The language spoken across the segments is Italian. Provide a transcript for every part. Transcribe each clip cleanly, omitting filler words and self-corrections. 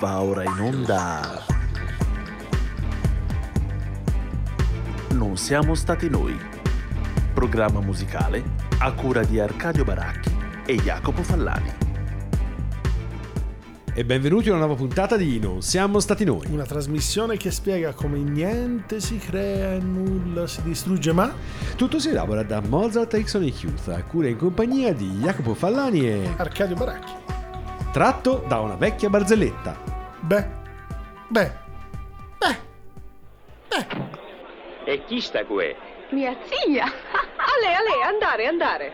Va ora in onda Non siamo stati noi, programma musicale a cura di Arcadio Baracchi e Jacopo Fallani. E benvenuti a una nuova puntata di Non siamo stati noi, una trasmissione che spiega come niente si crea e nulla si distrugge, ma tutto si elabora da Mozart a Ixon e Chiusa, a cura in compagnia di Jacopo Fallani e Arcadio Baracchi, tratto da una vecchia barzelletta. Beh. E chi sta qui? Mia zia. Ale, andare.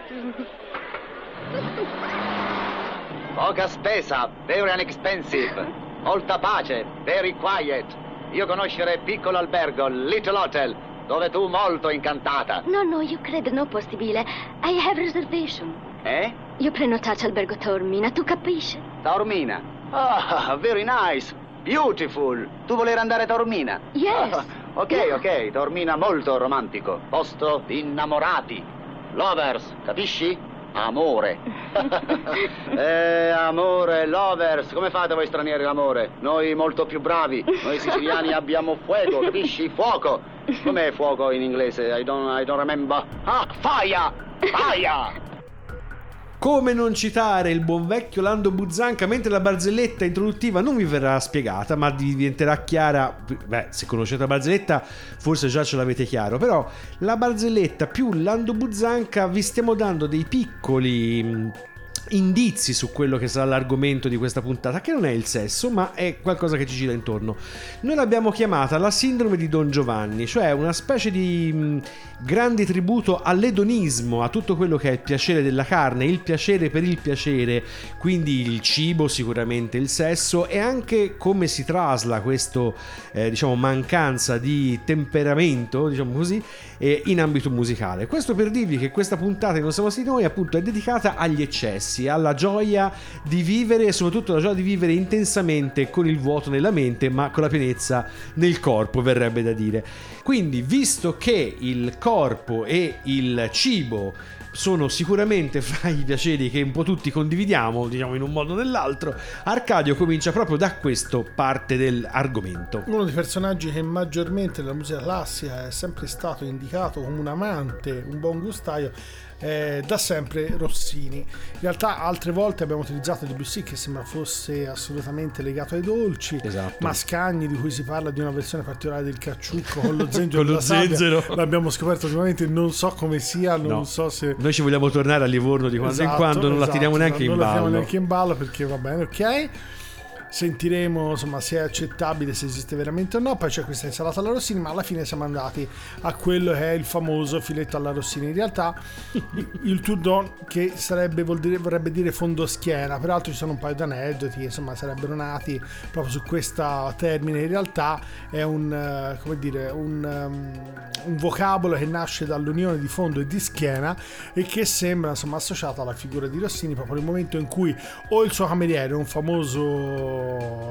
Poca spesa, very inexpensive. Molta pace, very quiet. Io conoscere piccolo albergo, little hotel, dove tu molto incantata. No, io credo non possibile. I have reservation. Eh? Io prenotato albergo Taormina, tu capisci? Taormina? Ah, very nice, beautiful. Tu voler andare a Taormina? Yes. Oh, ok, yeah. Ok, Taormina molto romantico, posto di innamorati, lovers, capisci? Amore. Amore, lovers, come fate voi stranieri l'amore? Noi molto più bravi, noi siciliani abbiamo fuoco, capisci? Fuoco. Com'è fuoco in inglese? I don't remember. Ah, fire! Come non citare il buon vecchio Lando Buzzanca, mentre la barzelletta introduttiva non vi verrà spiegata, ma diventerà chiara. Beh, se conoscete la barzelletta forse già ce l'avete chiaro, però la barzelletta più Lando Buzzanca vi stiamo dando dei piccoli indizi su quello che sarà l'argomento di questa puntata, che non è il sesso, ma è qualcosa che ci gira intorno. Noi l'abbiamo chiamata la sindrome di Don Giovanni, cioè una specie di grande tributo all'edonismo, a tutto quello che è il piacere della carne, il piacere per il piacere, quindi il cibo, sicuramente il sesso, e anche come si trasla questo mancanza di temperamento, in ambito musicale. Questo per dirvi che questa puntata di Non siamo stati noi, appunto, è dedicata agli eccessi, alla gioia di vivere e soprattutto alla gioia di vivere intensamente con il vuoto nella mente, ma con la pienezza nel corpo, verrebbe da dire. Quindi, visto che il corpo e il cibo sono sicuramente fra i piaceri che un po' tutti condividiamo, in un modo o nell'altro, Arcadio comincia proprio da questo parte dell'argomento. Uno dei personaggi che maggiormente nella musica classica è sempre stato indicato come un amante, un buon gustaio, da sempre Rossini. In realtà altre volte abbiamo utilizzato Debussy, che sembra fosse assolutamente legato ai dolci, esatto. Mascagni, di cui si parla di una versione particolare del cacciucco con lo zenzero, l'abbiamo scoperto ultimamente, non so come sia, so se noi ci vogliamo tornare a Livorno di quando in quando, non la tiriamo neanche in ballo, perché va bene, ok. Sentiremo se è accettabile, se esiste veramente o no. Poi c'è questa insalata alla Rossini, ma alla fine siamo andati a quello che è il famoso filetto alla Rossini. In realtà il tourdon, che vorrebbe dire fondoschiena, peraltro ci sono un paio di aneddoti che sarebbero nati proprio su questo termine. In realtà è un vocabolo che nasce dall'unione di fondo e di schiena, e che sembra associato alla figura di Rossini proprio nel momento in cui o il suo cameriere, un famoso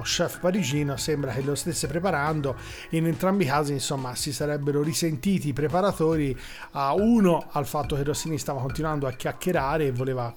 chef parigino, sembra che lo stesse preparando. In entrambi i casi si sarebbero risentiti i preparatori al fatto che Rossini stava continuando a chiacchierare e voleva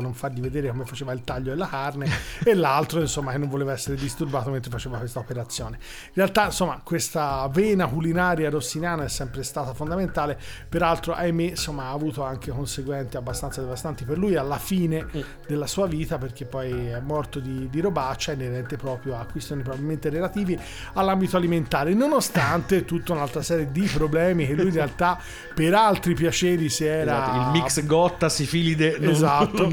non fargli vedere come faceva il taglio della carne, e l'altro che non voleva essere disturbato mentre faceva questa operazione. In realtà questa vena culinaria rossiniana è sempre stata fondamentale, peraltro ahimè ha avuto anche conseguenze abbastanza devastanti per lui alla fine della sua vita, perché poi è morto di robaccia, inerente proprio a questioni probabilmente relativi all'ambito alimentare, nonostante tutta un'altra serie di problemi che lui in realtà per altri piaceri si era... Esatto, il mix gotta sifilide non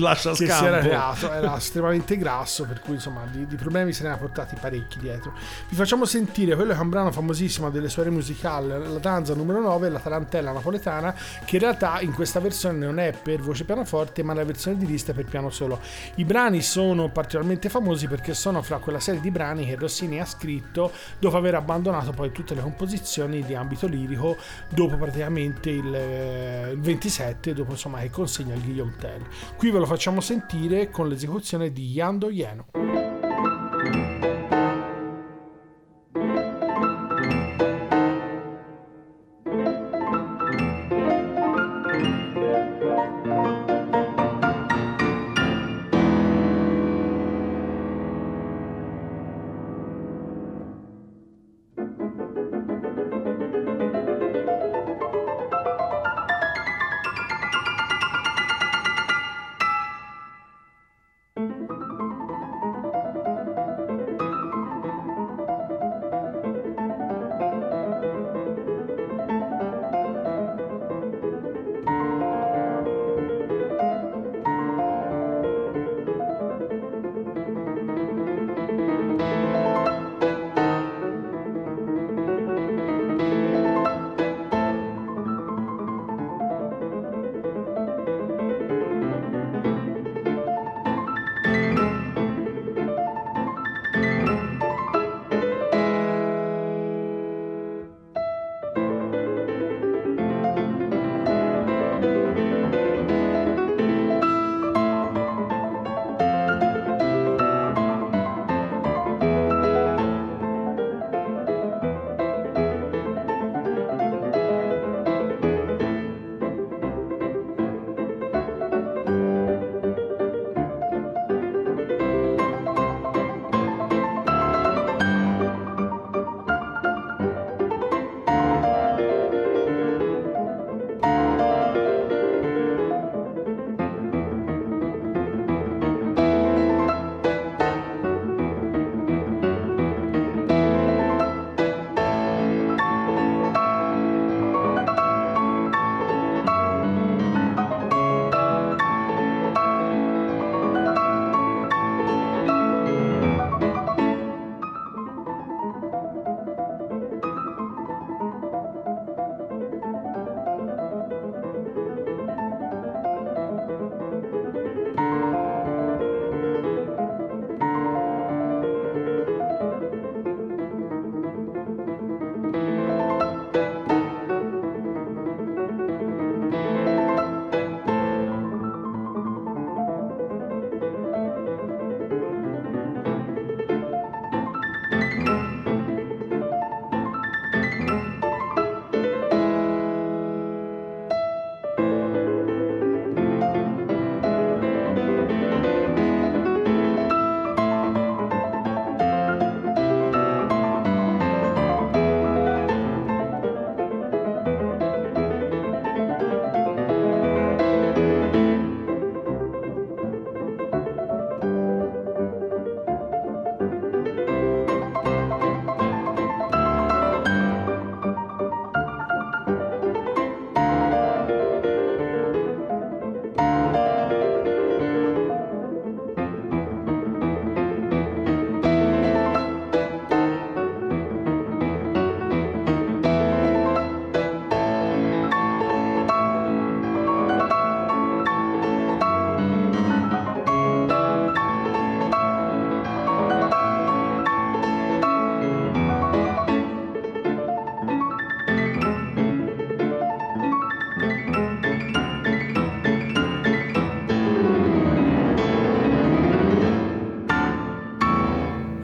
lascia scampo. Che si era creato, era estremamente grasso, per cui di problemi se ne ha portati parecchi dietro. Vi facciamo sentire quello che è un brano famosissimo delle Soirées musicales, la danza numero 9, la tarantella napoletana, che in realtà in questa versione non è per voce pianoforte, ma la versione di Liszt è per piano solo. I brani sono particolarmente famosi perché sono fra quella serie di brani che Rossini ha scritto dopo aver abbandonato poi tutte le composizioni di ambito lirico dopo praticamente il 27, dopo che consegna il Guillaume Tell. Qui ve lo facciamo sentire con l'esecuzione di Lando Ieno.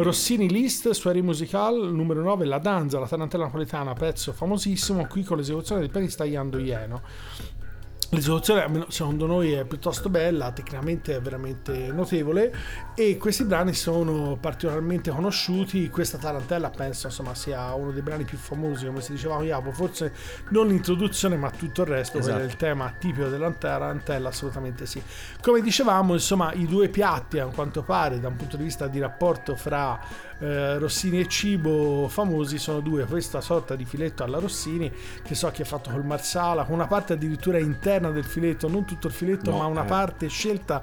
Rossini Liszt, Soirées musicales, numero 9, La danza, la tarantella napoletana, pezzo famosissimo, qui con l'esecuzione di Perry Stagliando Ieno. L'esecuzione, almeno secondo noi, è piuttosto bella, tecnicamente è veramente notevole, e questi brani sono particolarmente conosciuti. Questa tarantella penso insomma sia uno dei brani più famosi, come si diceva Iapo, forse non l'introduzione ma tutto il resto, esatto. Il tema tipico della tarantella, assolutamente sì. Come dicevamo, insomma, i due piatti a quanto pare da un punto di vista di rapporto fra Rossini e cibo famosi sono due, questa sorta di filetto alla Rossini che so che è fatto col marsala, con una parte addirittura interna del filetto, non tutto il filetto, no, ma una parte scelta,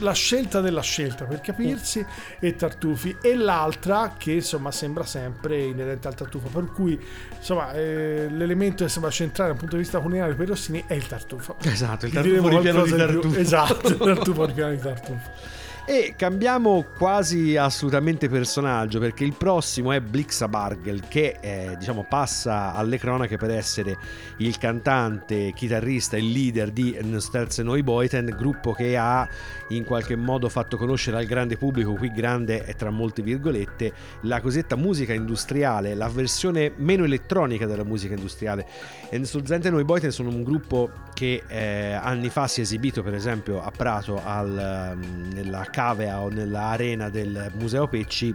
la scelta della scelta per capirsi, e tartufi, e l'altra che insomma sembra sempre inerente al tartufo, per cui insomma l'elemento che sembra centrale dal punto di vista culinario per Rossini è il tartufo, esatto, il tartufo ripieno di tartufo, esatto, il tartufo ripieno di tartufo. E cambiamo quasi assolutamente personaggio, perché il prossimo è Blixa Bargeld, che diciamo passa alle cronache per essere il cantante, chitarrista e leader di Non siamo stati noi Neubauten, gruppo che ha in qualche modo fatto conoscere al grande pubblico, qui grande è tra molte virgolette, la cosiddetta musica industriale, la versione meno elettronica della musica industriale. E Non siamo stati noi Neubauten sono un gruppo che anni fa si è esibito per esempio a Prato nella cavea o nell'arena del Museo Pecci,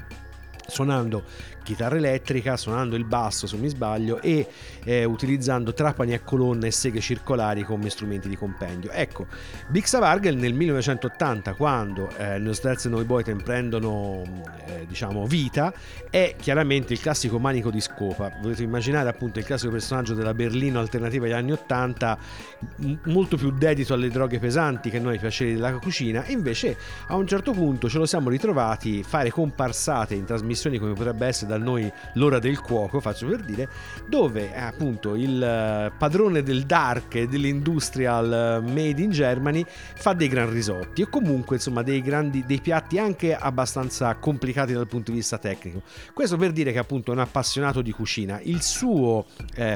suonando chitarra elettrica, suonando il basso se non mi sbaglio, e utilizzando trapani a colonna e seghe circolari come strumenti di compendio. Ecco, Blixa Bargeld nel 1980, quando Non siamo stati noi Neubauten prendono diciamo vita, è chiaramente il classico manico di scopa. Volete immaginare appunto il classico personaggio della Berlino alternativa degli anni 80, molto più dedito alle droghe pesanti che noi ai piaceri della cucina, e invece a un certo punto ce lo siamo ritrovati fare comparsate in trasmissioni come potrebbe essere da noi l'ora del cuoco, faccio per dire, dove appunto il padrone del dark e dell'industrial made in Germany fa dei gran risotti o comunque insomma dei piatti anche abbastanza complicati dal punto di vista tecnico. Questo per dire che appunto è un appassionato di cucina. Il suo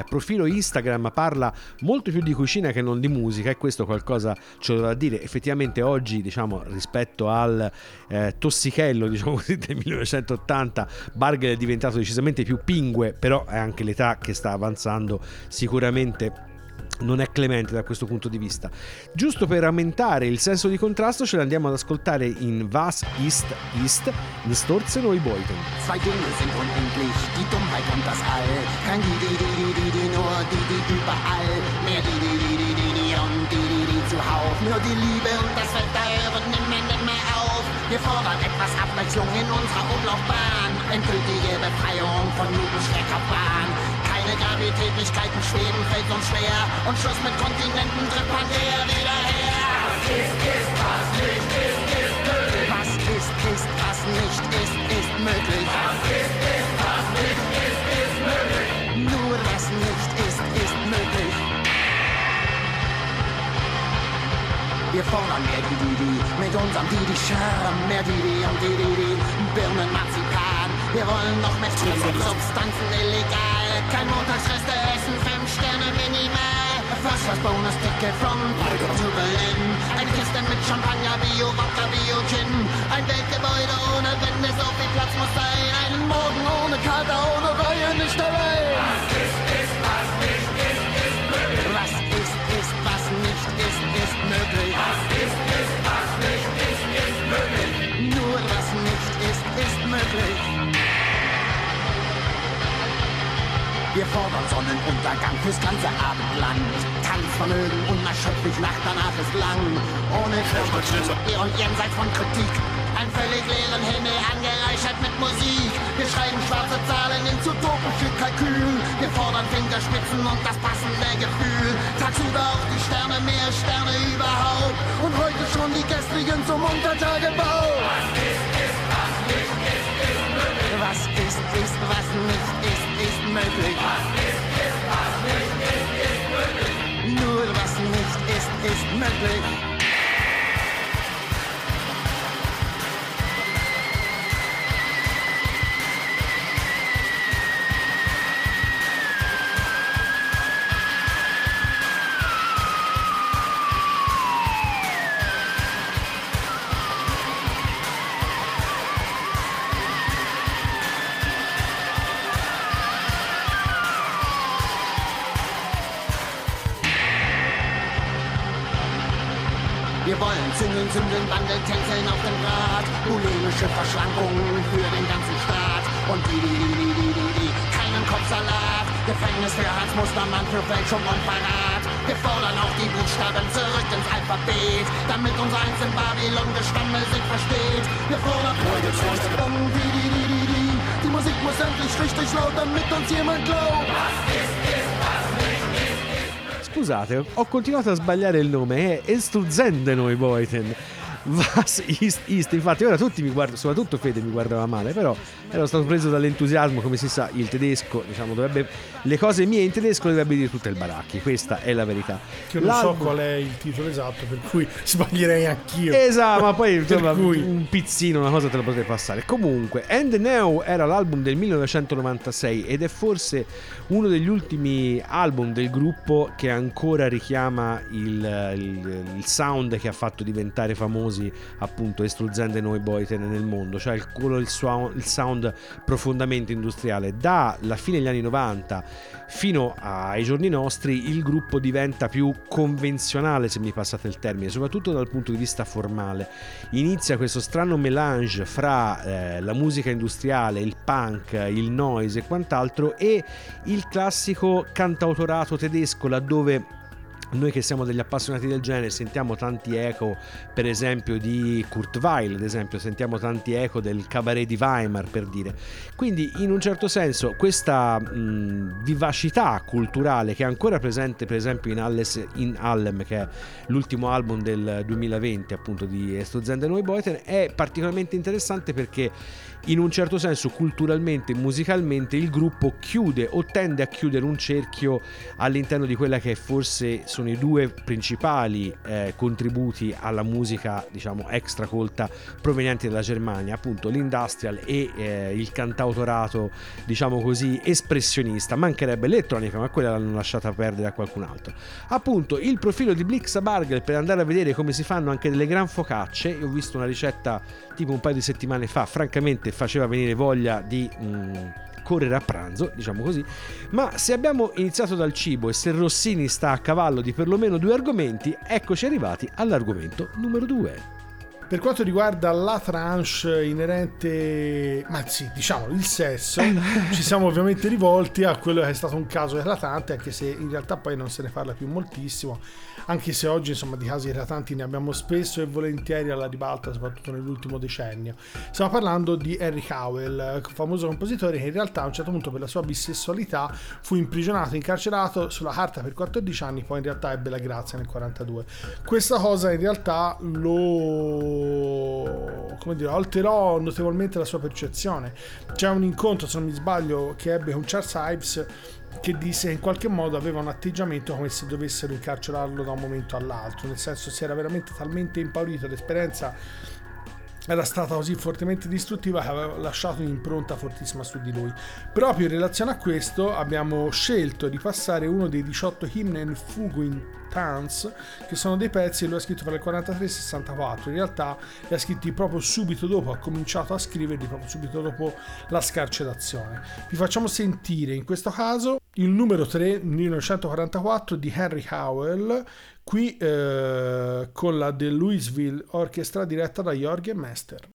profilo Instagram parla molto più di cucina che non di musica, e questo qualcosa ce lo da dire effettivamente oggi, diciamo, rispetto al tossichello, diciamo così, del 1980. Bargeld è diventato decisamente più pingue, però è anche l'età che sta avanzando, sicuramente non è clemente da questo punto di vista. Giusto per aumentare il senso di contrasto ce l'andiamo ad ascoltare in Was ist ist, Non siamo stati noi Neubauten. Zwei Dinge sind unendlich, die Dummheit und das All. Kein die, nur die, überall. Mehr die, und die, zuhauf. Nur die Liebe und das Verderben nimmer auf. Wir fordern etwas Abwechslung in unserer Umlaufbahn. Endgültige Befreiung von Jugendschreckerbahn. Keine Gravitätlichkeiten schweben, fällt uns schwer. Und Schluss mit Kontinenten, tritt man der wieder her. Was ist, was nicht ist, ist möglich. Was ist, was nicht ist, ist möglich. Was ist, was nicht ist, ist möglich. Nur was nicht ist, ist möglich. Wir fordern mehr Didi, mit unserem Didi-Charme. Mehr Didi und Didi, Birnen-Marzipan. Wir wollen noch mehr Stress und Substanzen illegal. Kein Montagsreste essen, 5 Sterne minimal. Was Bonus-Ticket from Berlin to Berlin. Ein Kisten mit Champagner, Bio-Wodka, Bio-Gin. Ein Weltgebäude ohne Wände, so viel Platz muss sein. Einen Morgen ohne Kater, ohne Reue nicht dabei. Was ist, was nicht ist, ist möglich. Was ist, was nicht ist, ist möglich. Was ist, was nicht ist, ist möglich. Nur was nicht ist, ist möglich. Wir fordern Sonnenuntergang fürs ganze Abendland. Tanzvermögen unerschöpflich, Nacht danach ist lang. Ohne Schrift und jenseits von Kritik. Ein völlig leeren Himmel angereichert mit Musik. Wir schreiben schwarze Zahlen in zu topische Kalkül. Wir fordern Fingerspitzen und das passende Gefühl. Tagsüber auch die Sterne, mehr Sterne überhaupt. Und heute schon die gestrigen zum Untertage bauen. Was ist, was nicht ist, ist möglich. Was ist, was nicht ist. Was ist, was nicht ist, ist möglich. Nur was nicht ist, ist möglich. Wir wollen singen, zündeln, wandeln, tänzeln auf dem Rad. Polemische Verschwankungen für den ganzen Staat. Und keinen Kopfsalat. Gefängnis für Harzmustermann, für Fälschung und Verrat. Wir fordern auch die Buchstaben zurück ins Alphabet, damit unser Eins in Babylon gestammelt sich versteht. Wir fordern die Musik muss endlich richtig laut, damit uns jemand glaubt. Was ist, ist, was nicht ist, ist. Scusate, ho continuato a sbagliare il nome, è Einstürzende Neubauten. Was ist, ist, infatti ora tutti mi guardano, soprattutto Fede mi guardava male, però ero stato preso dall'entusiasmo, come si sa, il tedesco, diciamo, dovrebbe, le cose mie in tedesco le dovrebbe dire tutte il Baracchi, questa è la verità. Che non so qual è il titolo esatto, per cui sbaglierei anch'io. Esatto, ma poi insomma, un pizzino, una cosa te la potrei passare. Comunque, And Now era l'album del 1996 ed è forse uno degli ultimi album del gruppo che ancora richiama il sound che ha fatto diventare famoso appunto Einstürzende Neubauten nel mondo, cioè il sound profondamente industriale. Dalla fine degli anni 90 fino ai giorni nostri il gruppo diventa più convenzionale, se mi passate il termine, soprattutto dal punto di vista formale. Inizia questo strano melange fra la musica industriale, il punk, il noise e quant'altro e il classico cantautorato tedesco, laddove noi che siamo degli appassionati del genere sentiamo tanti eco, per esempio, di Kurt Weill, ad esempio, sentiamo tanti eco del cabaret di Weimar, per dire. Quindi in un certo senso questa vivacità culturale che è ancora presente per esempio in Allem, che è l'ultimo album del 2020 appunto di Einstürzende Neubauten, è particolarmente interessante perché in un certo senso culturalmente e musicalmente il gruppo chiude o tende a chiudere un cerchio all'interno di quella che forse sono i due principali contributi alla musica, diciamo, extra colta provenienti dalla Germania, appunto l'industrial e il cantautorato, diciamo così, espressionista. Mancherebbe l'elettronica, ma quella l'hanno lasciata perdere a qualcun altro. Appunto il profilo di Blixa Bargeld per andare a vedere come si fanno anche delle gran focacce. Io ho visto una ricetta tipo un paio di settimane fa, francamente faceva venire voglia di correre a pranzo, diciamo così. Ma se abbiamo iniziato dal cibo e se Rossini sta a cavallo di perlomeno due argomenti, eccoci arrivati all'argomento numero 2. Per quanto riguarda la tranche inerente, ma sì, diciamo il sesso, ci siamo ovviamente rivolti a quello che è stato un caso eclatante, anche se in realtà poi non se ne parla più moltissimo, anche se oggi insomma di casi eclatanti ne abbiamo spesso e volentieri alla ribalta, soprattutto nell'ultimo decennio. Stiamo parlando di Henry Cowell, famoso compositore che in realtà a un certo punto per la sua bisessualità fu imprigionato, incarcerato sulla carta per 14 anni, poi in realtà ebbe la grazia nel 42. Questa cosa in realtà alterò notevolmente la sua percezione. C'è un incontro, se non mi sbaglio, che ebbe con Charles Ives, che disse che in qualche modo aveva un atteggiamento come se dovessero incarcerarlo da un momento all'altro, nel senso si era veramente talmente impaurito, l'esperienza era stata così fortemente distruttiva che aveva lasciato un'impronta fortissima su di lui. Proprio in relazione a questo abbiamo scelto di passare uno dei 18 Hymn and Fugue in Tann, che sono dei pezzi che lui ha scritto tra il 43 e il 64. In realtà li ha scritti proprio subito dopo, ha cominciato a scriverli proprio subito dopo la scarcerazione. Vi facciamo sentire in questo caso il numero 3, 1944, di Henry Cowell, qui con la The Louisville Orchestra diretta da Jörg Mester.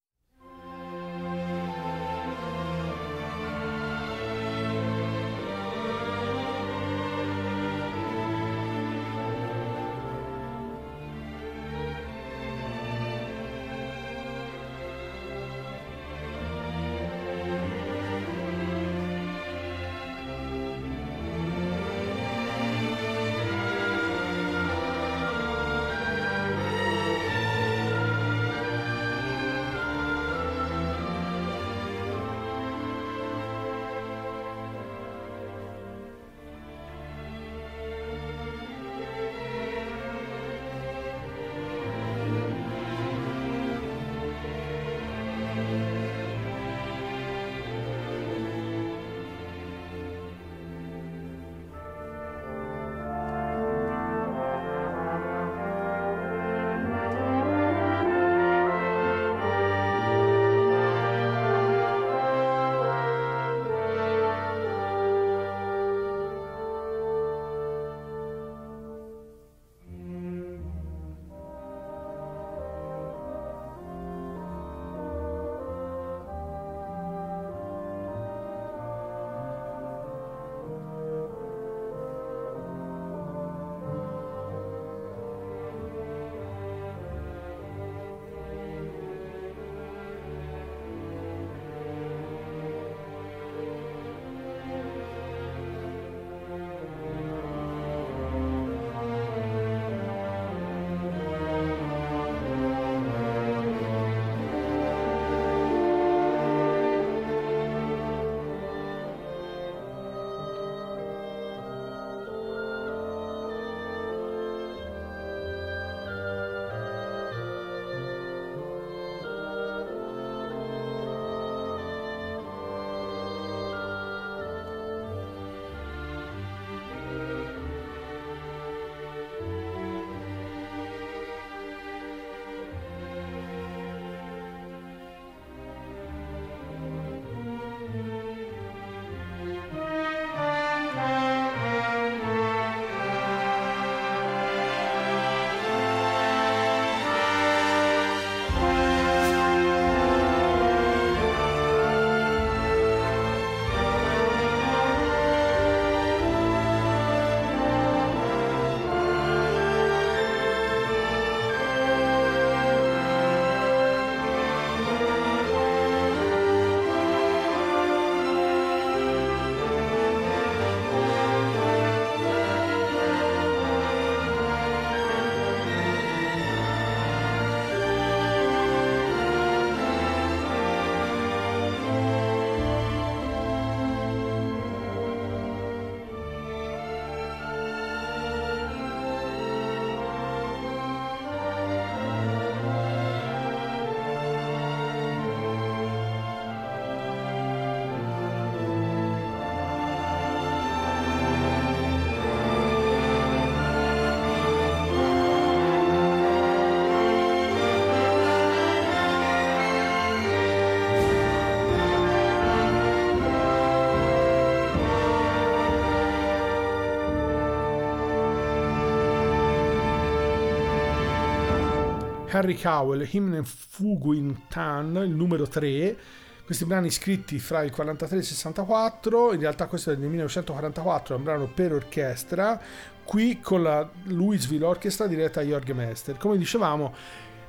Henry Cowell, Hymn and Fugue in Tann, il numero 3. Questi brani scritti fra il 43 e il 64, in realtà questo è del 1944, è un brano per orchestra, qui con la Louisville Orchestra diretta a Jörg Mester. Come dicevamo,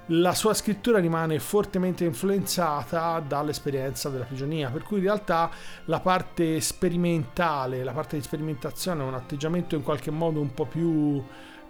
la sua scrittura rimane fortemente influenzata dall'esperienza della prigionia, per cui in realtà la parte sperimentale, la parte di sperimentazione è un atteggiamento in qualche modo un po' più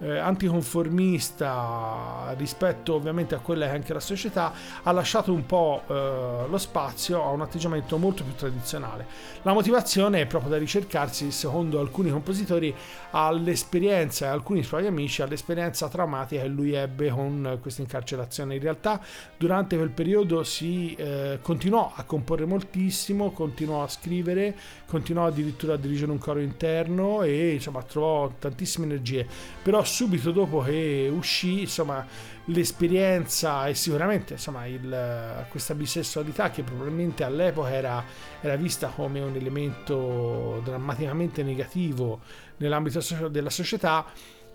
anticonformista rispetto ovviamente a quella che è anche la società, ha lasciato un po' lo spazio a un atteggiamento molto più tradizionale. La motivazione è proprio da ricercarsi, secondo alcuni compositori, all'esperienza e alcuni suoi amici, all'esperienza traumatica che lui ebbe con questa incarcerazione. In realtà durante quel periodo si continuò a comporre moltissimo, continuò a scrivere, continuò addirittura a dirigere un coro interno e insomma trovò tantissime energie. Però subito dopo che uscì, insomma, l'esperienza e sicuramente insomma questa bisessualità, che probabilmente all'epoca era vista come un elemento drammaticamente negativo nell'ambito della società,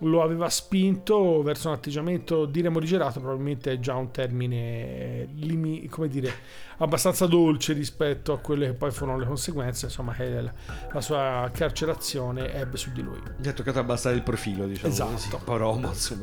lo aveva spinto verso un atteggiamento, dire morigerato probabilmente è già un termine abbastanza dolce rispetto a quelle che poi furono le conseguenze, insomma, che la sua carcerazione ebbe su di lui. Gli ha toccato abbassare il profilo, diciamo. Esatto. Così, un po' Roma, insomma.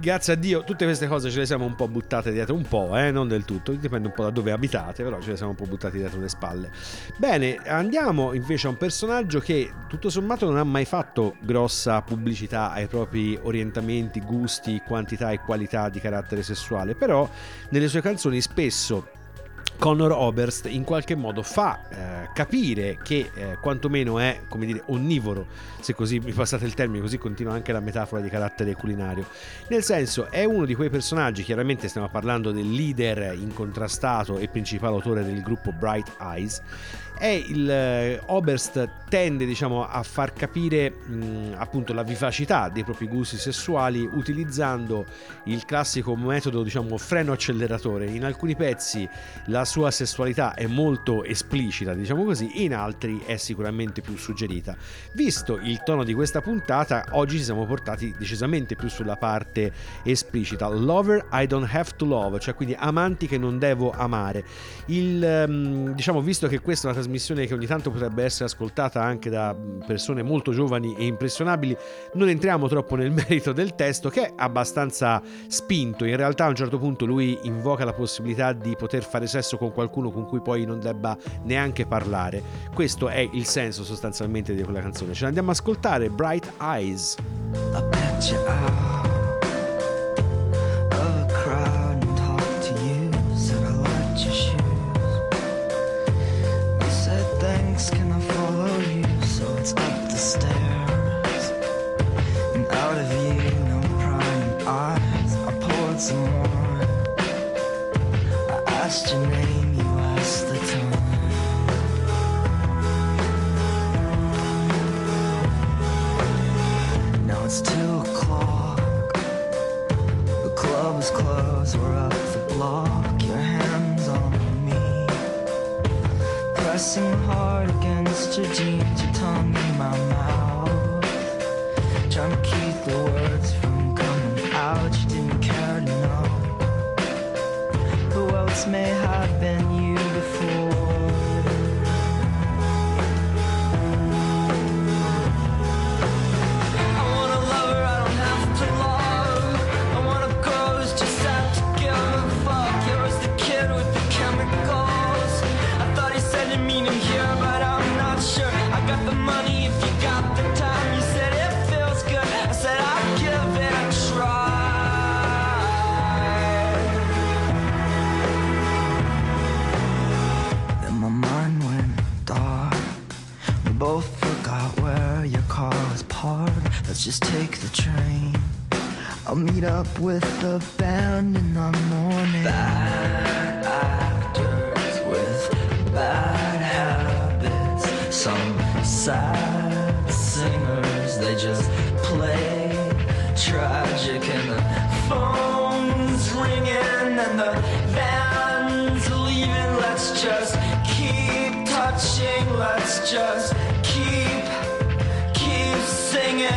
Grazie a Dio tutte queste cose ce le siamo un po' buttate dietro, un po', non del tutto, dipende un po' da dove abitate, però ce le siamo un po' buttati dietro le spalle. Bene, andiamo invece a un personaggio che tutto sommato non ha mai fatto grossa pubblicità ai propri orientamenti, gusti, quantità e qualità di carattere sessuale, però nelle sue canzoni spesso Conor Oberst in qualche modo fa capire che quantomeno è, come dire, onnivoro, se così mi passate il termine, così continua anche la metafora di carattere culinario, nel senso è uno di quei personaggi, chiaramente stiamo parlando del leader incontrastato e principale autore del gruppo Bright Eyes, e il Oberst tende, diciamo, a far capire appunto la vivacità dei propri gusti sessuali utilizzando il classico metodo, diciamo, freno acceleratore. In alcuni pezzi la sua sessualità è molto esplicita, diciamo così, in altri è sicuramente più suggerita. Visto il tono di questa puntata, oggi ci siamo portati decisamente più sulla parte esplicita. Lover I don't have to love, cioè quindi amanti che non devo amare. Diciamo, visto che questa è una trasmissione che ogni tanto potrebbe essere ascoltata anche da persone molto giovani e impressionabili, non entriamo troppo nel merito del testo, che è abbastanza spinto. In realtà a un certo punto lui invoca la possibilità di poter fare sesso con qualcuno con cui poi non debba neanche parlare. Questo è il senso sostanzialmente di quella canzone. Ce l'andiamo ad ascoltare, Bright Eyes. Your name, you asked the time. Now it's 2:00. The club is closed, we're up the block. Your hands on me, pressing hard against your jeans, your tongue in my mouth, trying to keep the words from coming out. You didn't care to know who else may have been you before. I want a lover I don't have to love. I want a girl who's just out to give a fuck. You're the kid with the chemicals. I thought he said to meet him here, but I'm not sure. I got the money if you got the time. You said it feels good, I said I'll give it a try. Both forgot where your car was parked. Let's just take the train. I'll meet up with the band in the morning. Bad actors with bad habits. Some sad singers, they just play tragic. And the phone's ringing and the band's leaving. Let's just keep touching. Let's just keep singing.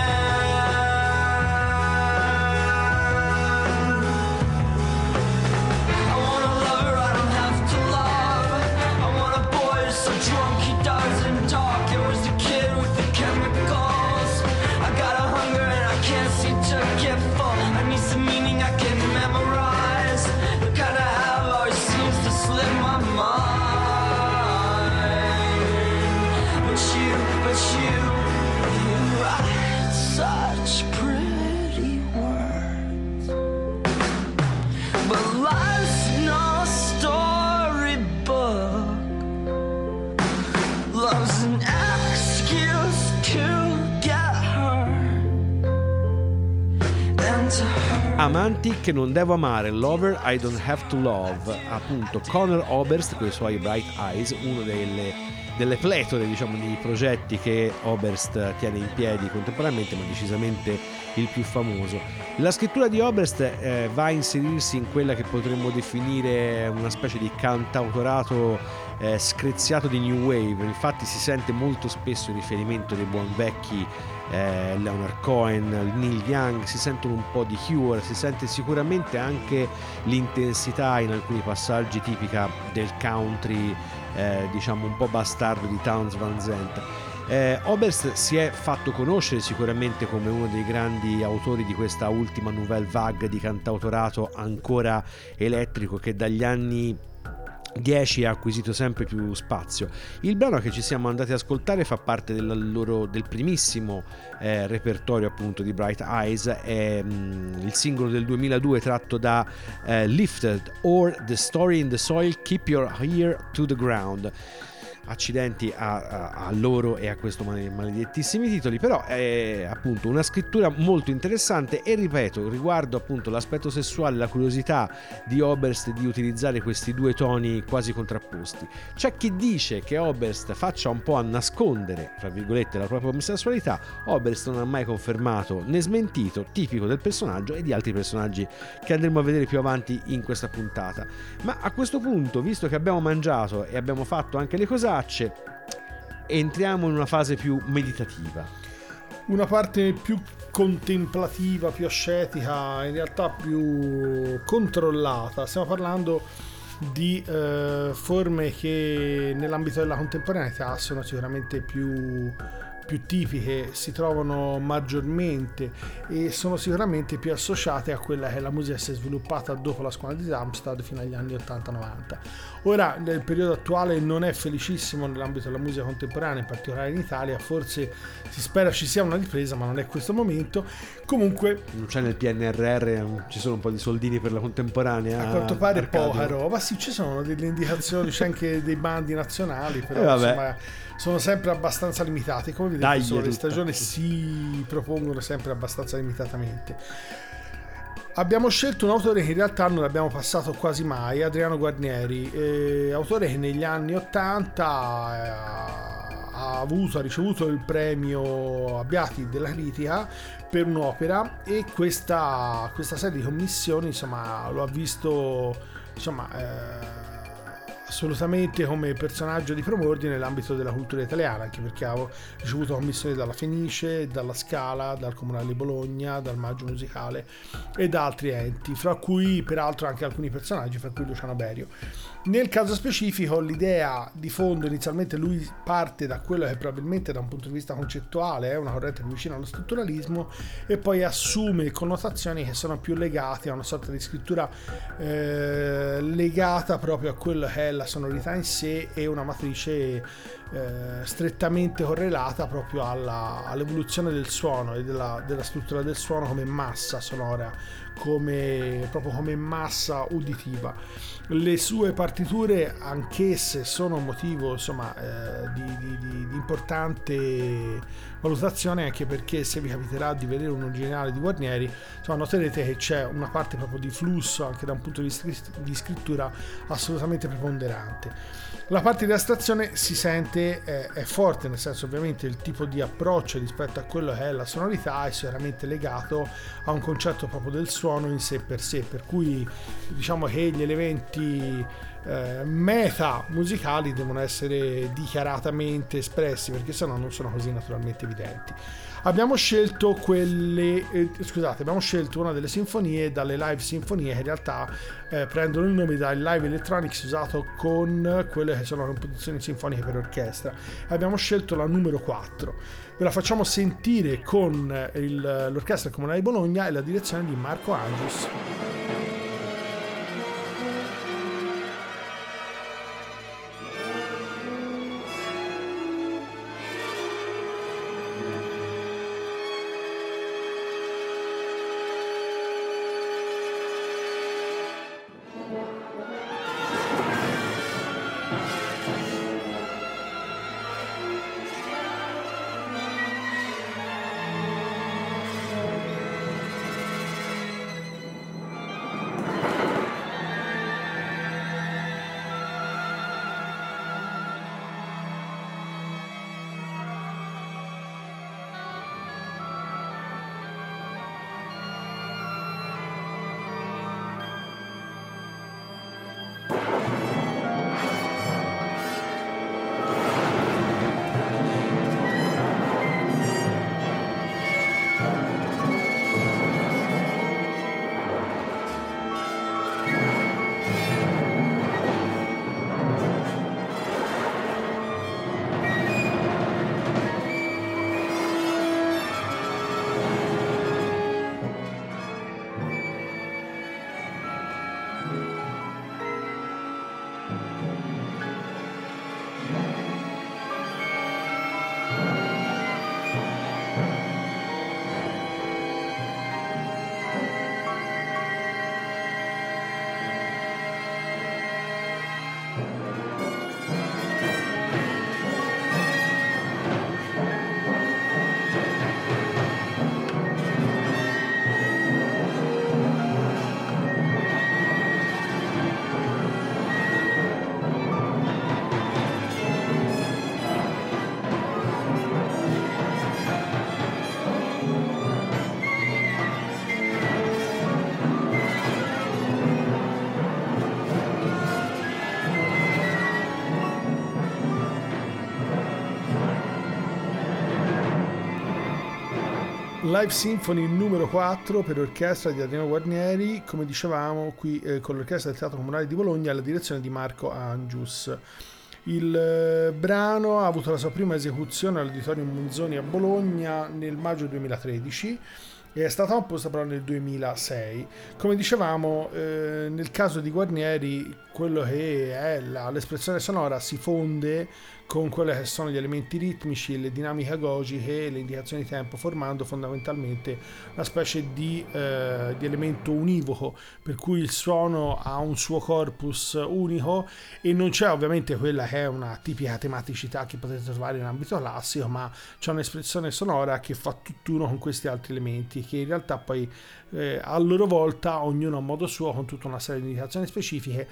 Amanti che non devo amare, Lover I Don't Have to Love, appunto Conor Oberst con i suoi Bright Eyes, uno delle pletore, diciamo, di progetti che Oberst tiene in piedi contemporaneamente, ma decisamente il più famoso. La scrittura di Oberst va a inserirsi in quella che potremmo definire una specie di cantautorato screziato di New Wave. Infatti si sente molto spesso il riferimento dei buon vecchi Leonard Cohen, Neil Young, si sentono un po' di Cure, si sente sicuramente anche l'intensità in alcuni passaggi tipica del country, diciamo un po' bastardo di Townes Van Zandt. Oberst si è fatto conoscere sicuramente come uno dei grandi autori di questa ultima nouvelle vague di cantautorato ancora elettrico che dagli anni 10 ha acquisito sempre più spazio. Il brano che ci siamo andati ad ascoltare fa parte del primissimo repertorio appunto di Bright Eyes, è il singolo del 2002 tratto da Lifted or The Story in the Soil, Keep Your Ear to the Ground. Accidenti a loro e a questo maledettissimi titoli, però è appunto una scrittura molto interessante e ripeto, riguardo appunto l'aspetto sessuale, la curiosità di Oberst di utilizzare questi due toni quasi contrapposti. C'è chi dice che Oberst faccia un po' a nascondere, tra virgolette, la propria omosessualità. Oberst non ha mai confermato né smentito, tipico del personaggio e di altri personaggi che andremo a vedere più avanti in questa puntata. Ma a questo punto, visto che abbiamo mangiato e abbiamo fatto anche le cose, entriamo in una fase più meditativa, una parte più contemplativa, più ascetica, in realtà più controllata. Stiamo parlando di forme che nell'ambito della contemporaneità sono sicuramente più tipiche, si trovano maggiormente e sono sicuramente più associate a quella che è la musica che si è sviluppata dopo la scuola di Amsterdam fino agli anni 80-90. Ora, il periodo attuale non è felicissimo nell'ambito della musica contemporanea, in particolare in Italia, forse si spera ci sia una ripresa, ma non è questo momento. Comunque non c'è nel PNRR, ci sono un po' di soldini per la contemporanea. A quanto pare poca roba, sì, ci sono delle indicazioni, c'è anche dei bandi nazionali, però insomma sono sempre abbastanza limitati, come vedete le stagioni si propongono sempre abbastanza limitatamente. Abbiamo scelto un autore che in realtà non abbiamo passato quasi mai, Adriano Guarnieri, autore che negli anni 80 ha ricevuto il premio Abbiati della critica per un'opera, e questa serie di commissioni insomma lo ha visto assolutamente come personaggio di prim'ordine nell'ambito della cultura italiana, anche perché avevo ricevuto commissioni dalla Fenice, dalla Scala, dal Comunale di Bologna, dal Maggio Musicale e da altri enti, fra cui peraltro anche alcuni personaggi, fra cui Luciano Berio. Nel caso specifico l'idea di fondo inizialmente lui parte da quello che probabilmente da un punto di vista concettuale è una corrente più vicina allo strutturalismo e poi assume connotazioni che sono più legate a una sorta di scrittura legata proprio a quello che è la sonorità in sé e una matrice strettamente correlata proprio all'evoluzione del suono e della struttura del suono come massa sonora, proprio come massa uditiva. Le sue partiture anch'esse sono motivo di importante valutazione, anche perché se vi capiterà di vedere un originale di Guarnieri noterete che c'è una parte proprio di flusso anche da un punto di vista di scrittura assolutamente preponderante. La parte di astrazione si sente è forte, nel senso ovviamente il tipo di approccio rispetto a quello che è la sonorità è sicuramente legato a un concetto proprio del suono in sé per sé, per cui diciamo che gli elementi meta musicali devono essere dichiaratamente espressi, perché sennò non sono così naturalmente evidenti. Abbiamo scelto una delle sinfonie dalle live sinfonie, che in realtà prendono il nome dal live electronics usato con quelle che sono composizioni sinfoniche per orchestra. Abbiamo scelto la numero 4, ve la facciamo sentire con l'orchestra comunale di Bologna e la direzione di Marco Angius. Live Symphony numero 4 per orchestra di Adriano Guarnieri, come dicevamo qui con l'orchestra del Teatro Comunale di Bologna alla direzione di Marco Angius. Il brano ha avuto la sua prima esecuzione all'Auditorium Manzoni a Bologna nel maggio 2013 e è stata composta però nel 2006. Come dicevamo, nel caso di Guarnieri quello che è l'espressione sonora si fonde con quelli che sono gli elementi ritmici, le dinamiche agogiche, le indicazioni di tempo, formando fondamentalmente una specie di elemento univoco, per cui il suono ha un suo corpus unico e non c'è ovviamente quella che è una tipica tematicità che potete trovare in ambito classico, ma c'è un'espressione sonora che fa tutt'uno con questi altri elementi, che in realtà poi a loro volta, ognuno a modo suo, con tutta una serie di indicazioni specifiche,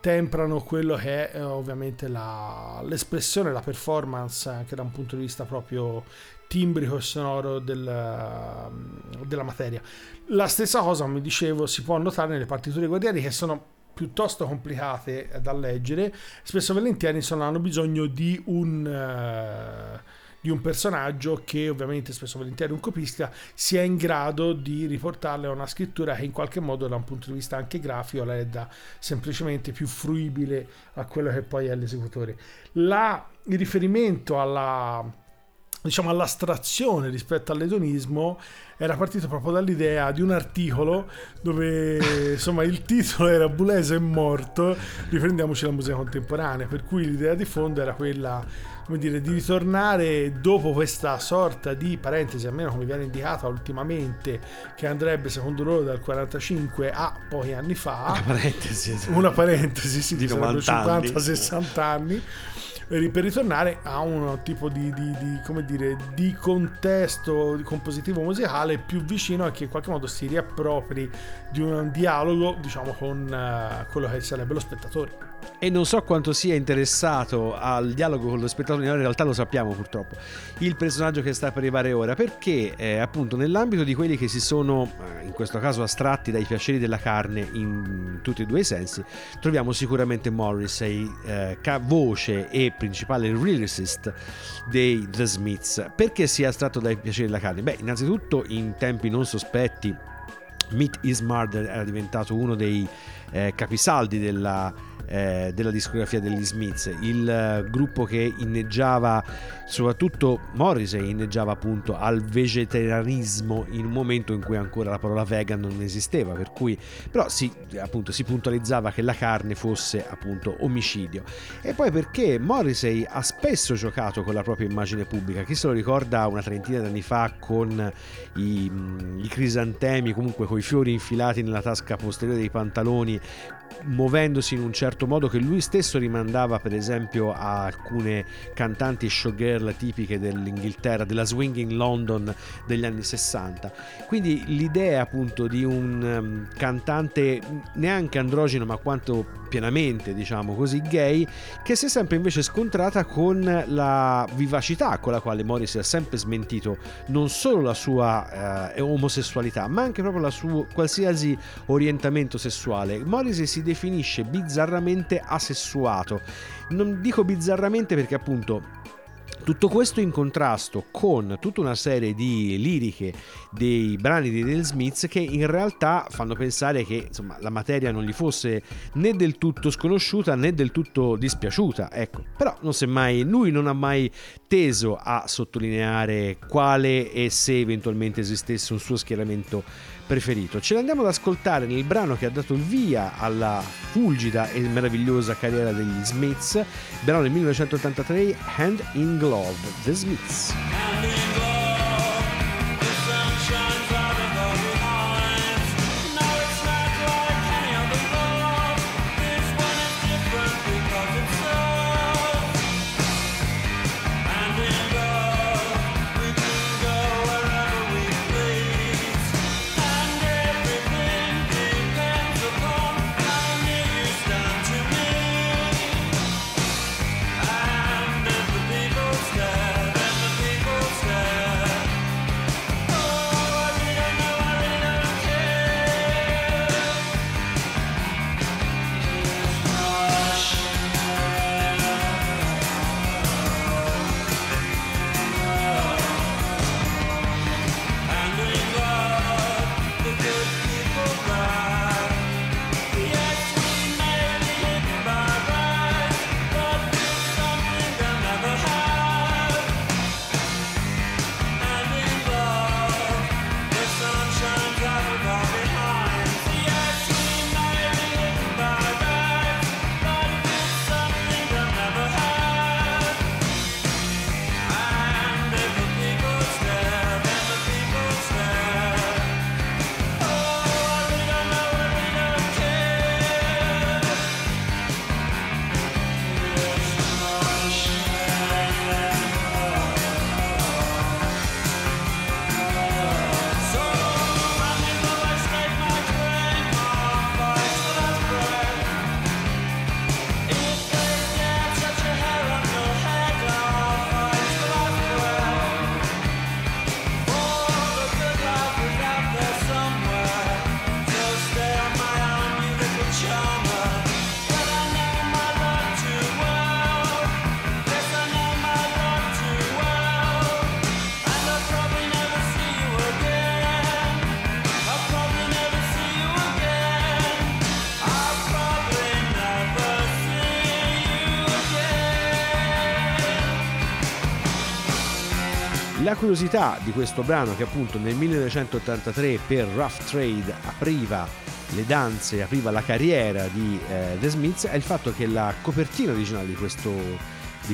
temprano quello che è ovviamente l'espressione, la performance anche da un punto di vista proprio timbrico e sonoro della materia. La stessa cosa, come dicevo, si può notare nelle partiture Guarnieri, che sono piuttosto complicate da leggere, spesso volentieri hanno bisogno di un personaggio che ovviamente, spesso volentieri un copista, sia in grado di riportarle a una scrittura che in qualche modo da un punto di vista anche grafico la renda semplicemente più fruibile a quello che poi è l'esecutore. Il riferimento all'astrazione rispetto all'edonismo era partito proprio dall'idea di un articolo dove il titolo era Boulez è morto, riprendiamoci la musica contemporanea, per cui l'idea di fondo era quella, come dire, di ritornare dopo questa sorta di parentesi, almeno come viene indicata ultimamente, che andrebbe secondo loro dal 45 a pochi anni fa, una parentesi sì, di 50-60 anni, per ritornare a un tipo di contesto di compositivo musicale più vicino a che in qualche modo si riappropri di un dialogo con quello che sarebbe lo spettatore. E non so quanto sia interessato al dialogo con lo spettatore, in realtà lo sappiamo purtroppo, il personaggio che sta per arrivare ora, perché appunto nell'ambito di quelli che si sono in questo caso astratti dai piaceri della carne in tutti e due i sensi, troviamo sicuramente Morrissey, voce e principale lyricist dei The Smiths. Perché si è astratto dai piaceri della carne? Beh, innanzitutto in tempi non sospetti Meat is Murder era diventato uno dei capisaldi della discografia degli Smiths, il gruppo che inneggiava, soprattutto Morrissey inneggiava appunto al vegetarianismo in un momento in cui ancora la parola vegan non esisteva, per cui però si puntualizzava che la carne fosse appunto omicidio. E poi perché Morrissey ha spesso giocato con la propria immagine pubblica, chi se lo ricorda una trentina di anni fa con i crisantemi, comunque coi fiori infilati nella tasca posteriore dei pantaloni, muovendosi in un certo modo che lui stesso rimandava per esempio a alcune cantanti showgirl tipiche dell'Inghilterra, della swinging London degli anni 60. Quindi l'idea appunto di un cantante neanche androgeno ma quanto pienamente gay, che si è sempre invece scontrata con la vivacità con la quale Morrissey ha sempre smentito non solo la sua omosessualità ma anche proprio la sua qualsiasi orientamento sessuale. Morrissey si definisce bizzarramente asessuato. Non dico bizzarramente perché appunto tutto questo in contrasto con tutta una serie di liriche dei brani di The Smiths che in realtà fanno pensare che la materia non gli fosse né del tutto sconosciuta né del tutto dispiaciuta, però lui non ha mai teso a sottolineare quale e se eventualmente esistesse un suo schieramento preferito. Ce l'andiamo ad ascoltare nel brano che ha dato il via alla fulgida e meravigliosa carriera degli Smiths, brano del 1983, Hand in Glove, The Smiths. La curiosità di questo brano, che appunto nel 1983 per Rough Trade apriva le danze, apriva la carriera di The Smiths, è il fatto che la copertina originale di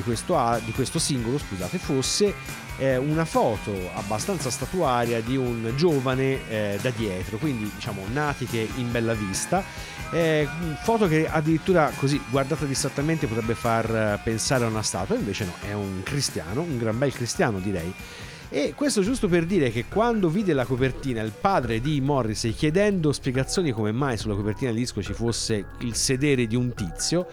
questo singolo, scusate, fosse una foto abbastanza statuaria di un giovane da dietro, quindi diciamo natiche in bella vista, foto che addirittura così guardata distintamente potrebbe far pensare a una statua, invece no, è un cristiano, un gran bel cristiano direi. E questo giusto per dire che quando vide la copertina il padre di Morrissey, chiedendo spiegazioni come mai sulla copertina del disco ci fosse il sedere di un tizio,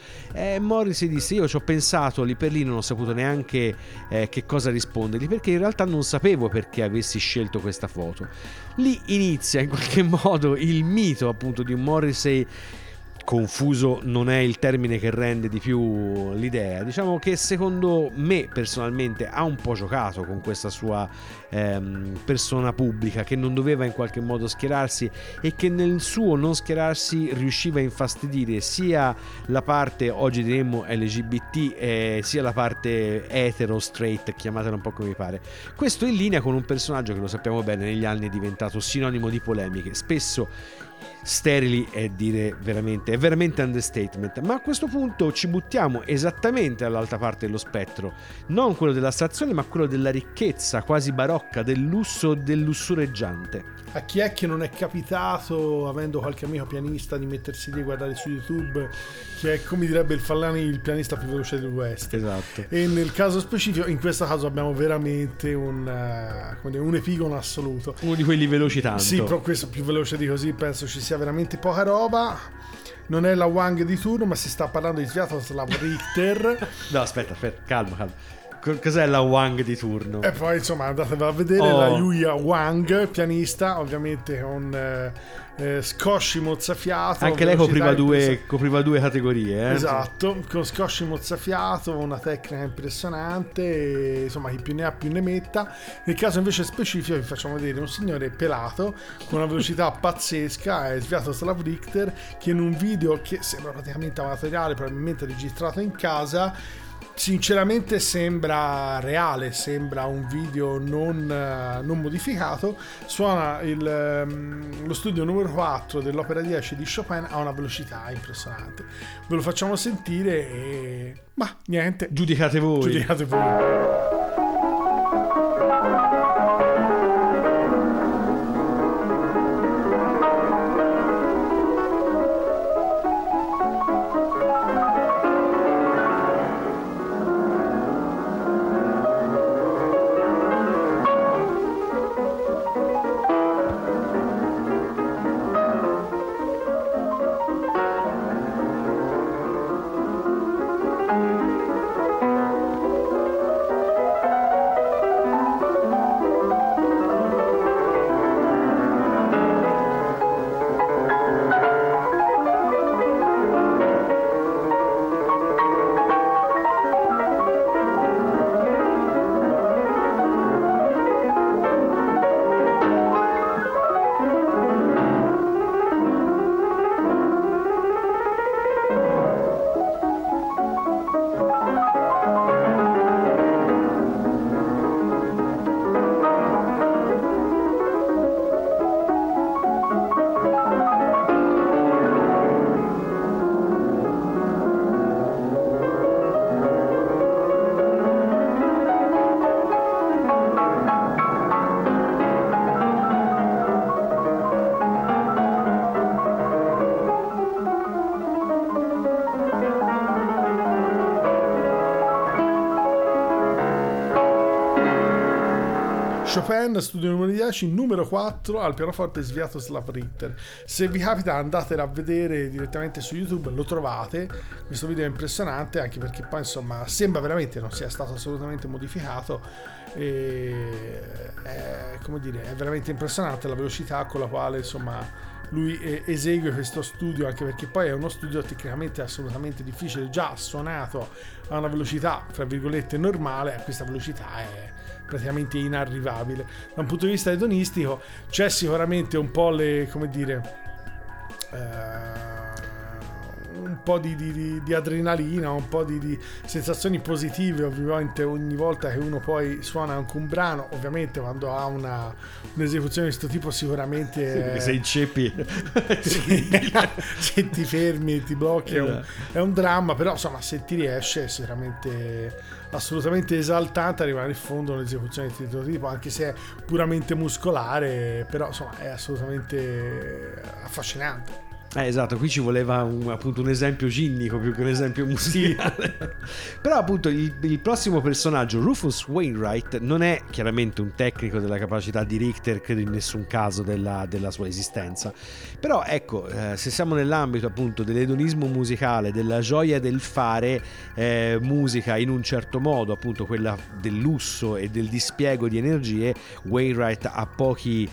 Morrissey disse: io ci ho pensato lì per lì, non ho saputo neanche che cosa rispondergli, perché in realtà non sapevo perché avessi scelto questa foto. Lì inizia in qualche modo il mito appunto di un Morrissey confuso, non è il termine che rende di più l'idea, diciamo che secondo me personalmente ha un po' giocato con questa sua persona pubblica, che non doveva in qualche modo schierarsi e che nel suo non schierarsi riusciva a infastidire sia la parte, oggi diremmo LGBT, sia la parte etero, straight, chiamatela un po' come vi pare. Questo in linea con un personaggio che, lo sappiamo bene, negli anni è diventato sinonimo di polemiche, spesso sterili è dire veramente, è veramente understatement. Ma a questo punto ci buttiamo esattamente dall'altra parte dello spettro, non quello della stazione ma quello della ricchezza quasi barocca, del lusso, del lussureggiante. A chi è che non è capitato, avendo qualche amico pianista, di mettersi lì a guardare su YouTube, che è, come direbbe il Fallani, il pianista più veloce del West? Esatto. E nel caso specifico, in questo caso abbiamo veramente un epigono assoluto, uno di quelli veloci tanto. Sì, però questo più veloce di così penso ci sia veramente poca roba. Non è la Wang di turno, ma si sta parlando di Sviatoslav Richter. No, aspetta, calma. Cos'è la Wang di turno? E poi insomma andatevela a vedere, la Yuya Wang, pianista ovviamente con scosci mozzafiato. Anche lei copriva due categorie, eh? Esatto, con scosci mozzafiato, una tecnica impressionante, e, insomma, chi più ne ha più ne metta. Nel caso invece specifico vi facciamo vedere un signore pelato con una velocità pazzesca, Sviatoslav Richter, che in un video che sembra praticamente amatoriale, probabilmente registrato in casa, sinceramente sembra reale, sembra un video non modificato, suona lo studio numero 4 dell'opera 10 di Chopin a una velocità impressionante. Ve lo facciamo sentire e ma niente, giudicate voi. Chopin, studio numero 10, numero 4, al pianoforte Sviatoslav Richter. Se vi capita andatela a vedere direttamente su YouTube, lo trovate. Questo video è impressionante, anche perché poi insomma sembra veramente non sia stato assolutamente modificato. È veramente impressionante la velocità con la quale insomma lui esegue questo studio, anche perché poi è uno studio tecnicamente assolutamente difficile, già suonato a una velocità fra virgolette normale, a questa velocità è praticamente inarrivabile. Da un punto di vista edonistico c'è sicuramente un po' le, come dire, un po' di adrenalina, un po' di sensazioni positive ovviamente ogni volta che uno poi suona anche un brano. Ovviamente quando ha un'esecuzione di questo tipo sicuramente se inceppi se ti fermi e ti blocchi è un dramma, però insomma se ti riesce è sicuramente assolutamente esaltante arrivare in fondo un'esecuzione di questo tipo, anche se è puramente muscolare, però insomma è assolutamente affascinante. Esatto, qui ci voleva appunto un esempio ginnico più che un esempio musicale. Però appunto il prossimo personaggio, Rufus Wainwright, non è chiaramente un tecnico della capacità di Richter, credo in nessun caso della sua esistenza, però ecco, se siamo nell'ambito appunto dell'edonismo musicale, della gioia del fare musica in un certo modo, appunto quella del lusso e del dispiego di energie, Wainwright ha pochi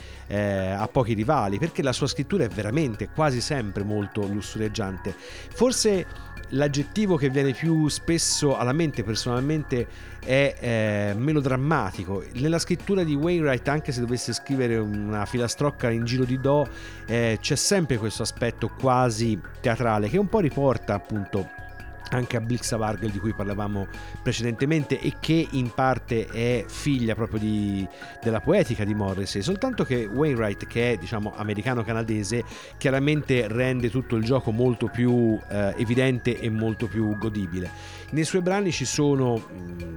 rivali, perché la sua scrittura è veramente quasi sempre molto lussureggiante. Forse l'aggettivo che viene più spesso alla mente personalmente è melodrammatico. Nella scrittura di Wainwright, anche se dovesse scrivere una filastrocca in giro di do, c'è sempre questo aspetto quasi teatrale che un po' riporta appunto anche a Blixa Bargeld, di cui parlavamo precedentemente, e che in parte è figlia proprio della poetica di Morrissey, soltanto che Wainwright, che è diciamo americano-canadese, chiaramente rende tutto il gioco molto più evidente e molto più godibile. Nei suoi brani ci sono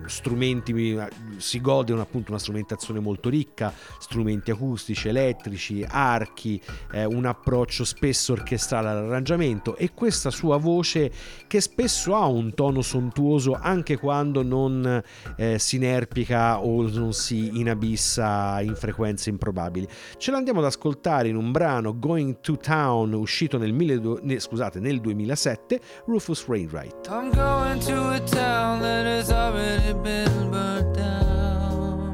strumenti, si gode appunto una strumentazione molto ricca, strumenti acustici, elettrici, archi, un approccio spesso orchestrale all'arrangiamento, e questa sua voce che spesso ha un tono sontuoso anche quando non si inerpica o non si inabissa in frequenze improbabili. Ce l'andiamo ad ascoltare in un brano, Going to Town, uscito nel 2007, Rufus Wainwright. I'm going to a town that has already been burnt down.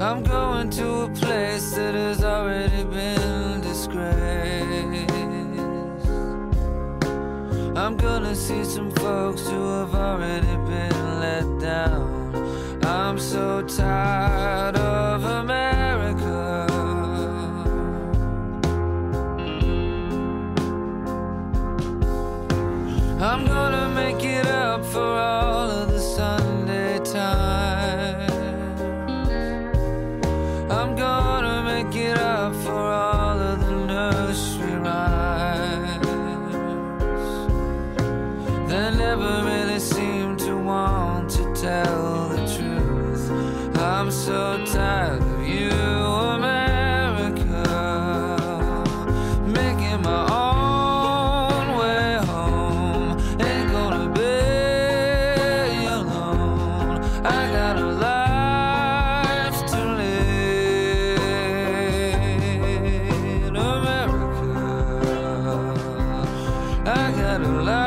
I'm going to a place that has already been disgraced. I'm gonna see some folks who have already been let down. I'm so tired of America. I'm gonna make it up for all of the Sunday times. I'm gonna make it up for all of the nursery rhymes. They never really seem to want to tell the truth. I'm so tired of you, America. Making my own way home, ain't gonna be alone. I got a life to lead, America. I got a life.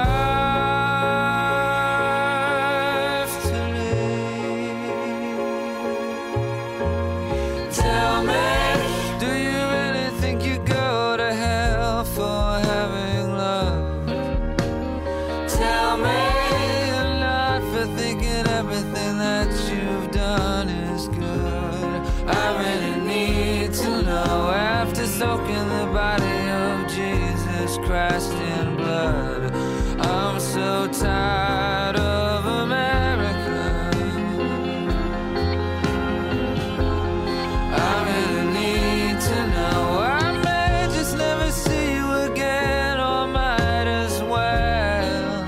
Christ in blood. I'm so tired of America. I really need to know. I may just never see you again, or might as well.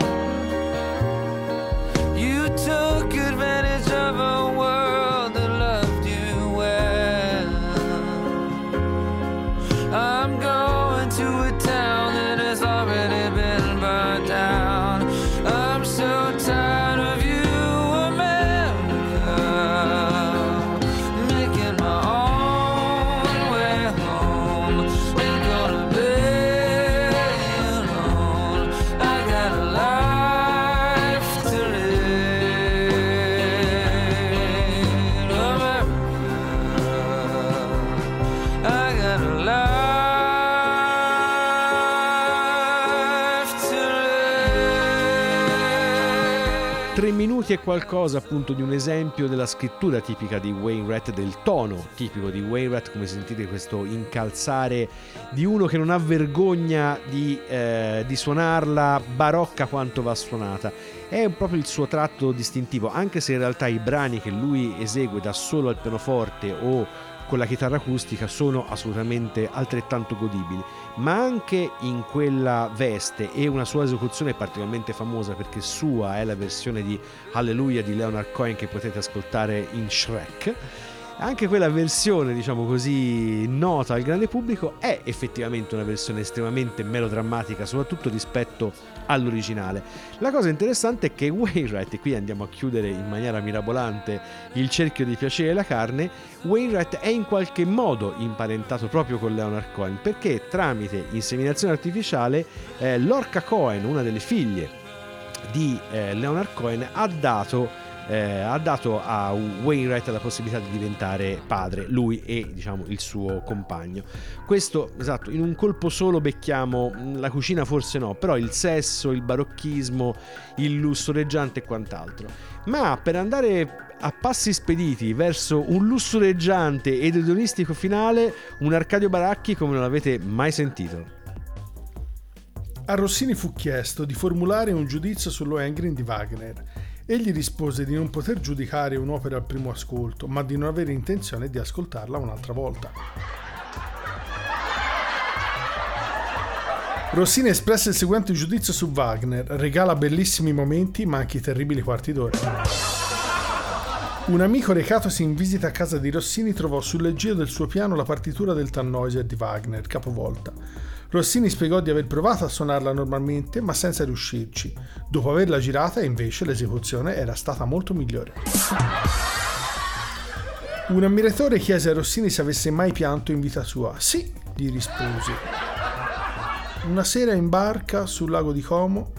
You took advantage of a world that loved you well. I'm going to a town already been burnt down. I'm 3 minuti e qualcosa appunto di un esempio della scrittura tipica di Wainwright, del tono tipico di Wainwright, come sentite questo incalzare di uno che non ha vergogna di suonarla barocca quanto va suonata. È proprio il suo tratto distintivo, anche se in realtà i brani che lui esegue da solo al pianoforte o con la chitarra acustica sono assolutamente altrettanto godibili, ma anche in quella veste. E una sua esecuzione è particolarmente famosa perché sua è la versione di Hallelujah di Leonard Cohen che potete ascoltare in Shrek. Anche quella versione, diciamo così, nota al grande pubblico, è effettivamente una versione estremamente melodrammatica, soprattutto rispetto all'originale. La cosa interessante è che Wainwright, e qui andiamo a chiudere in maniera mirabolante il cerchio di piacere e la carne, Wainwright è in qualche modo imparentato proprio con Leonard Cohen, perché tramite inseminazione artificiale Lorca Cohen, una delle figlie di Leonard Cohen, ha dato a Wainwright la possibilità di diventare padre, lui e diciamo il suo compagno. Questo, esatto, in un colpo solo becchiamo la cucina, forse no, però il sesso, il barocchismo, il lussureggiante e quant'altro. Ma per andare a passi spediti verso un lussureggiante ed edonistico finale, un Arcadio Baracchi come non l'avete mai sentito. A Rossini fu chiesto di formulare un giudizio sullo Lohengrin di Wagner. Egli rispose di non poter giudicare un'opera al primo ascolto, ma di non avere intenzione di ascoltarla un'altra volta. Rossini espresse il seguente giudizio su Wagner: regala bellissimi momenti, ma anche terribili quarti d'ora. Un amico recatosi in visita a casa di Rossini trovò sul leggio del suo piano la partitura del Tannhäuser di Wagner, capovolta. Rossini spiegò di aver provato a suonarla normalmente, ma senza riuscirci. Dopo averla girata, invece, l'esecuzione era stata molto migliore. Un ammiratore chiese a Rossini se avesse mai pianto in vita sua. Sì, gli rispose. Una sera in barca sul lago di Como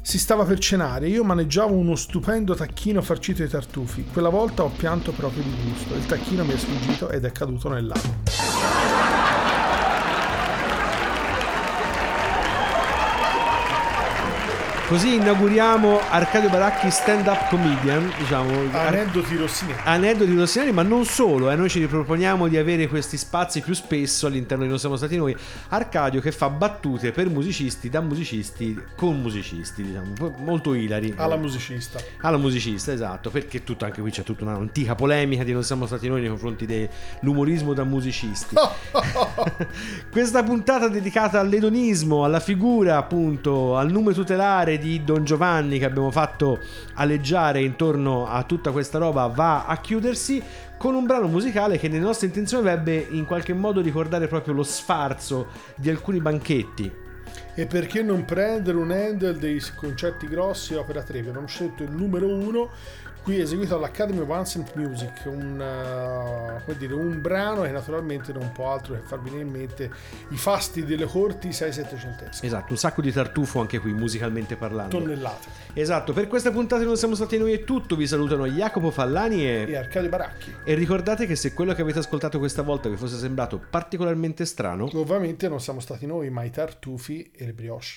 si stava per cenare. Io maneggiavo uno stupendo tacchino farcito di tartufi. Quella volta ho pianto proprio di gusto. Il tacchino mi è sfuggito ed è caduto nel lago. Così inauguriamo Arcadio Baracchi stand-up comedian, diciamo. Aneddoti rossiniani, ma non solo. Noi ci riproponiamo di avere questi spazi più spesso all'interno di Non Siamo Stati Noi. Arcadio che fa battute per musicisti, da musicisti, con musicisti, diciamo, molto ilari. Alla musicista, esatto, perché tutto, anche qui c'è tutta un'antica polemica di Non Siamo Stati Noi nei confronti dell'umorismo da musicisti. Questa puntata dedicata all'edonismo, alla figura, appunto, al nome tutelare di Don Giovanni che abbiamo fatto aleggiare intorno a tutta questa roba va a chiudersi con un brano musicale che nelle nostre intenzioni dovrebbe in qualche modo ricordare proprio lo sfarzo di alcuni banchetti. E perché non prendere un handle dei concerti grossi opera 3? Abbiamo scelto il numero 1, qui eseguito all'Academy of Ancient Music, un brano che naturalmente non può altro che farvi venire in mente i fasti delle corti 6-700esche. Esatto, un sacco di tartufo anche qui musicalmente parlando. Tonnellate. Esatto, per questa puntata Non Siamo Stati Noi è tutto, vi salutano Jacopo Fallani e Arcadio Baracchi. E ricordate che se quello che avete ascoltato questa volta vi fosse sembrato particolarmente strano, ovviamente non siamo stati noi, ma i tartufi e le brioche.